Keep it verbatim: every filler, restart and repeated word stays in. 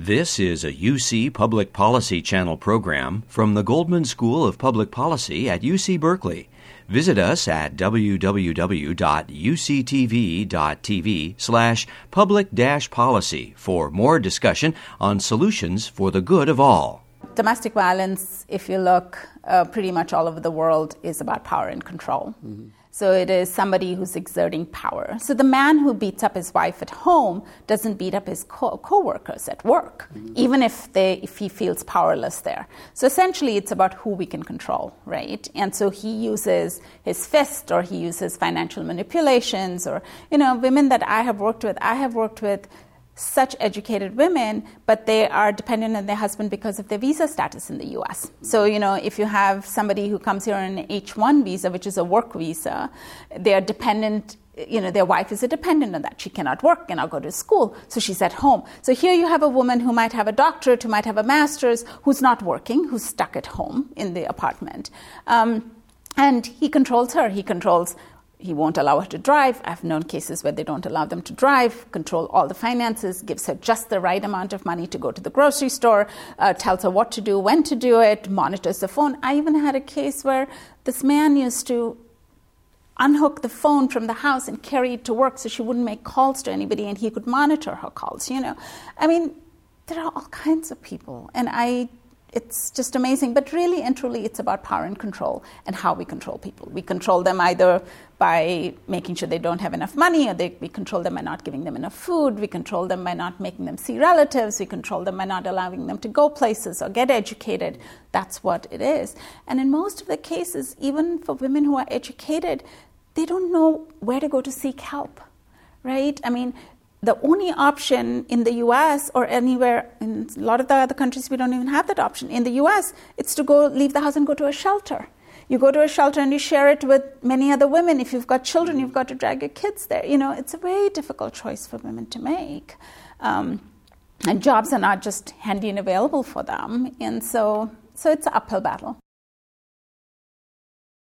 This is a U C Public Policy Channel program from the Goldman School of Public Policy at U C Berkeley. Visit us at w w w dot u c t v dot t v slash public dash policy for more discussion on solutions for the good of all. Domestic violence, if you look uh, pretty much all over the world, is about power and control. Mm-hmm. So it is somebody who's exerting power. So the man who beats up his wife at home doesn't beat up his co- co-workers at work, mm-hmm. even if they if he feels powerless there. So essentially it's about who we can control, right? And so he uses his fist or he uses financial manipulations or, you know, women that I have worked with, I have worked with such educated women, but they are dependent on their husband because of their visa status in the U S. So, you know, if you have somebody who comes here on an H one visa, which is a work visa, they are dependent, you know, their wife is a dependent on that. She cannot work, cannot go to school, so she's at home. So here you have a woman who might have a doctorate, who might have a master's, who's not working, who's stuck at home in the apartment. Um, and he controls her. He controls He won't allow her to drive. I've known cases where they don't allow them to drive, control all the finances, gives her just the right amount of money to go to the grocery store, uh, tells her what to do, when to do it, monitors the phone. I even had a case where this man used to unhook the phone from the house and carry it to work so she wouldn't make calls to anybody and he could monitor her calls, you know. I mean, there are all kinds of people, and I... It's just amazing. But really and truly, it's about power and control and how we control people. We control them either by making sure they don't have enough money, or they, we control them by not giving them enough food. We control them by not making them see relatives. We control them by not allowing them to go places or get educated. That's what it is. And in most of the cases, even for women who are educated, they don't know where to go to seek help, right? I mean, the only option in the U S or anywhere, in a lot of the other countries, we don't even have that option. In the U S, it's to go leave the house and go to a shelter. You go to a shelter and you share it with many other women. If you've got children, you've got to drag your kids there. You know, it's a very difficult choice for women to make. Um, and jobs are not just handy and available for them. And so, so it's an uphill battle.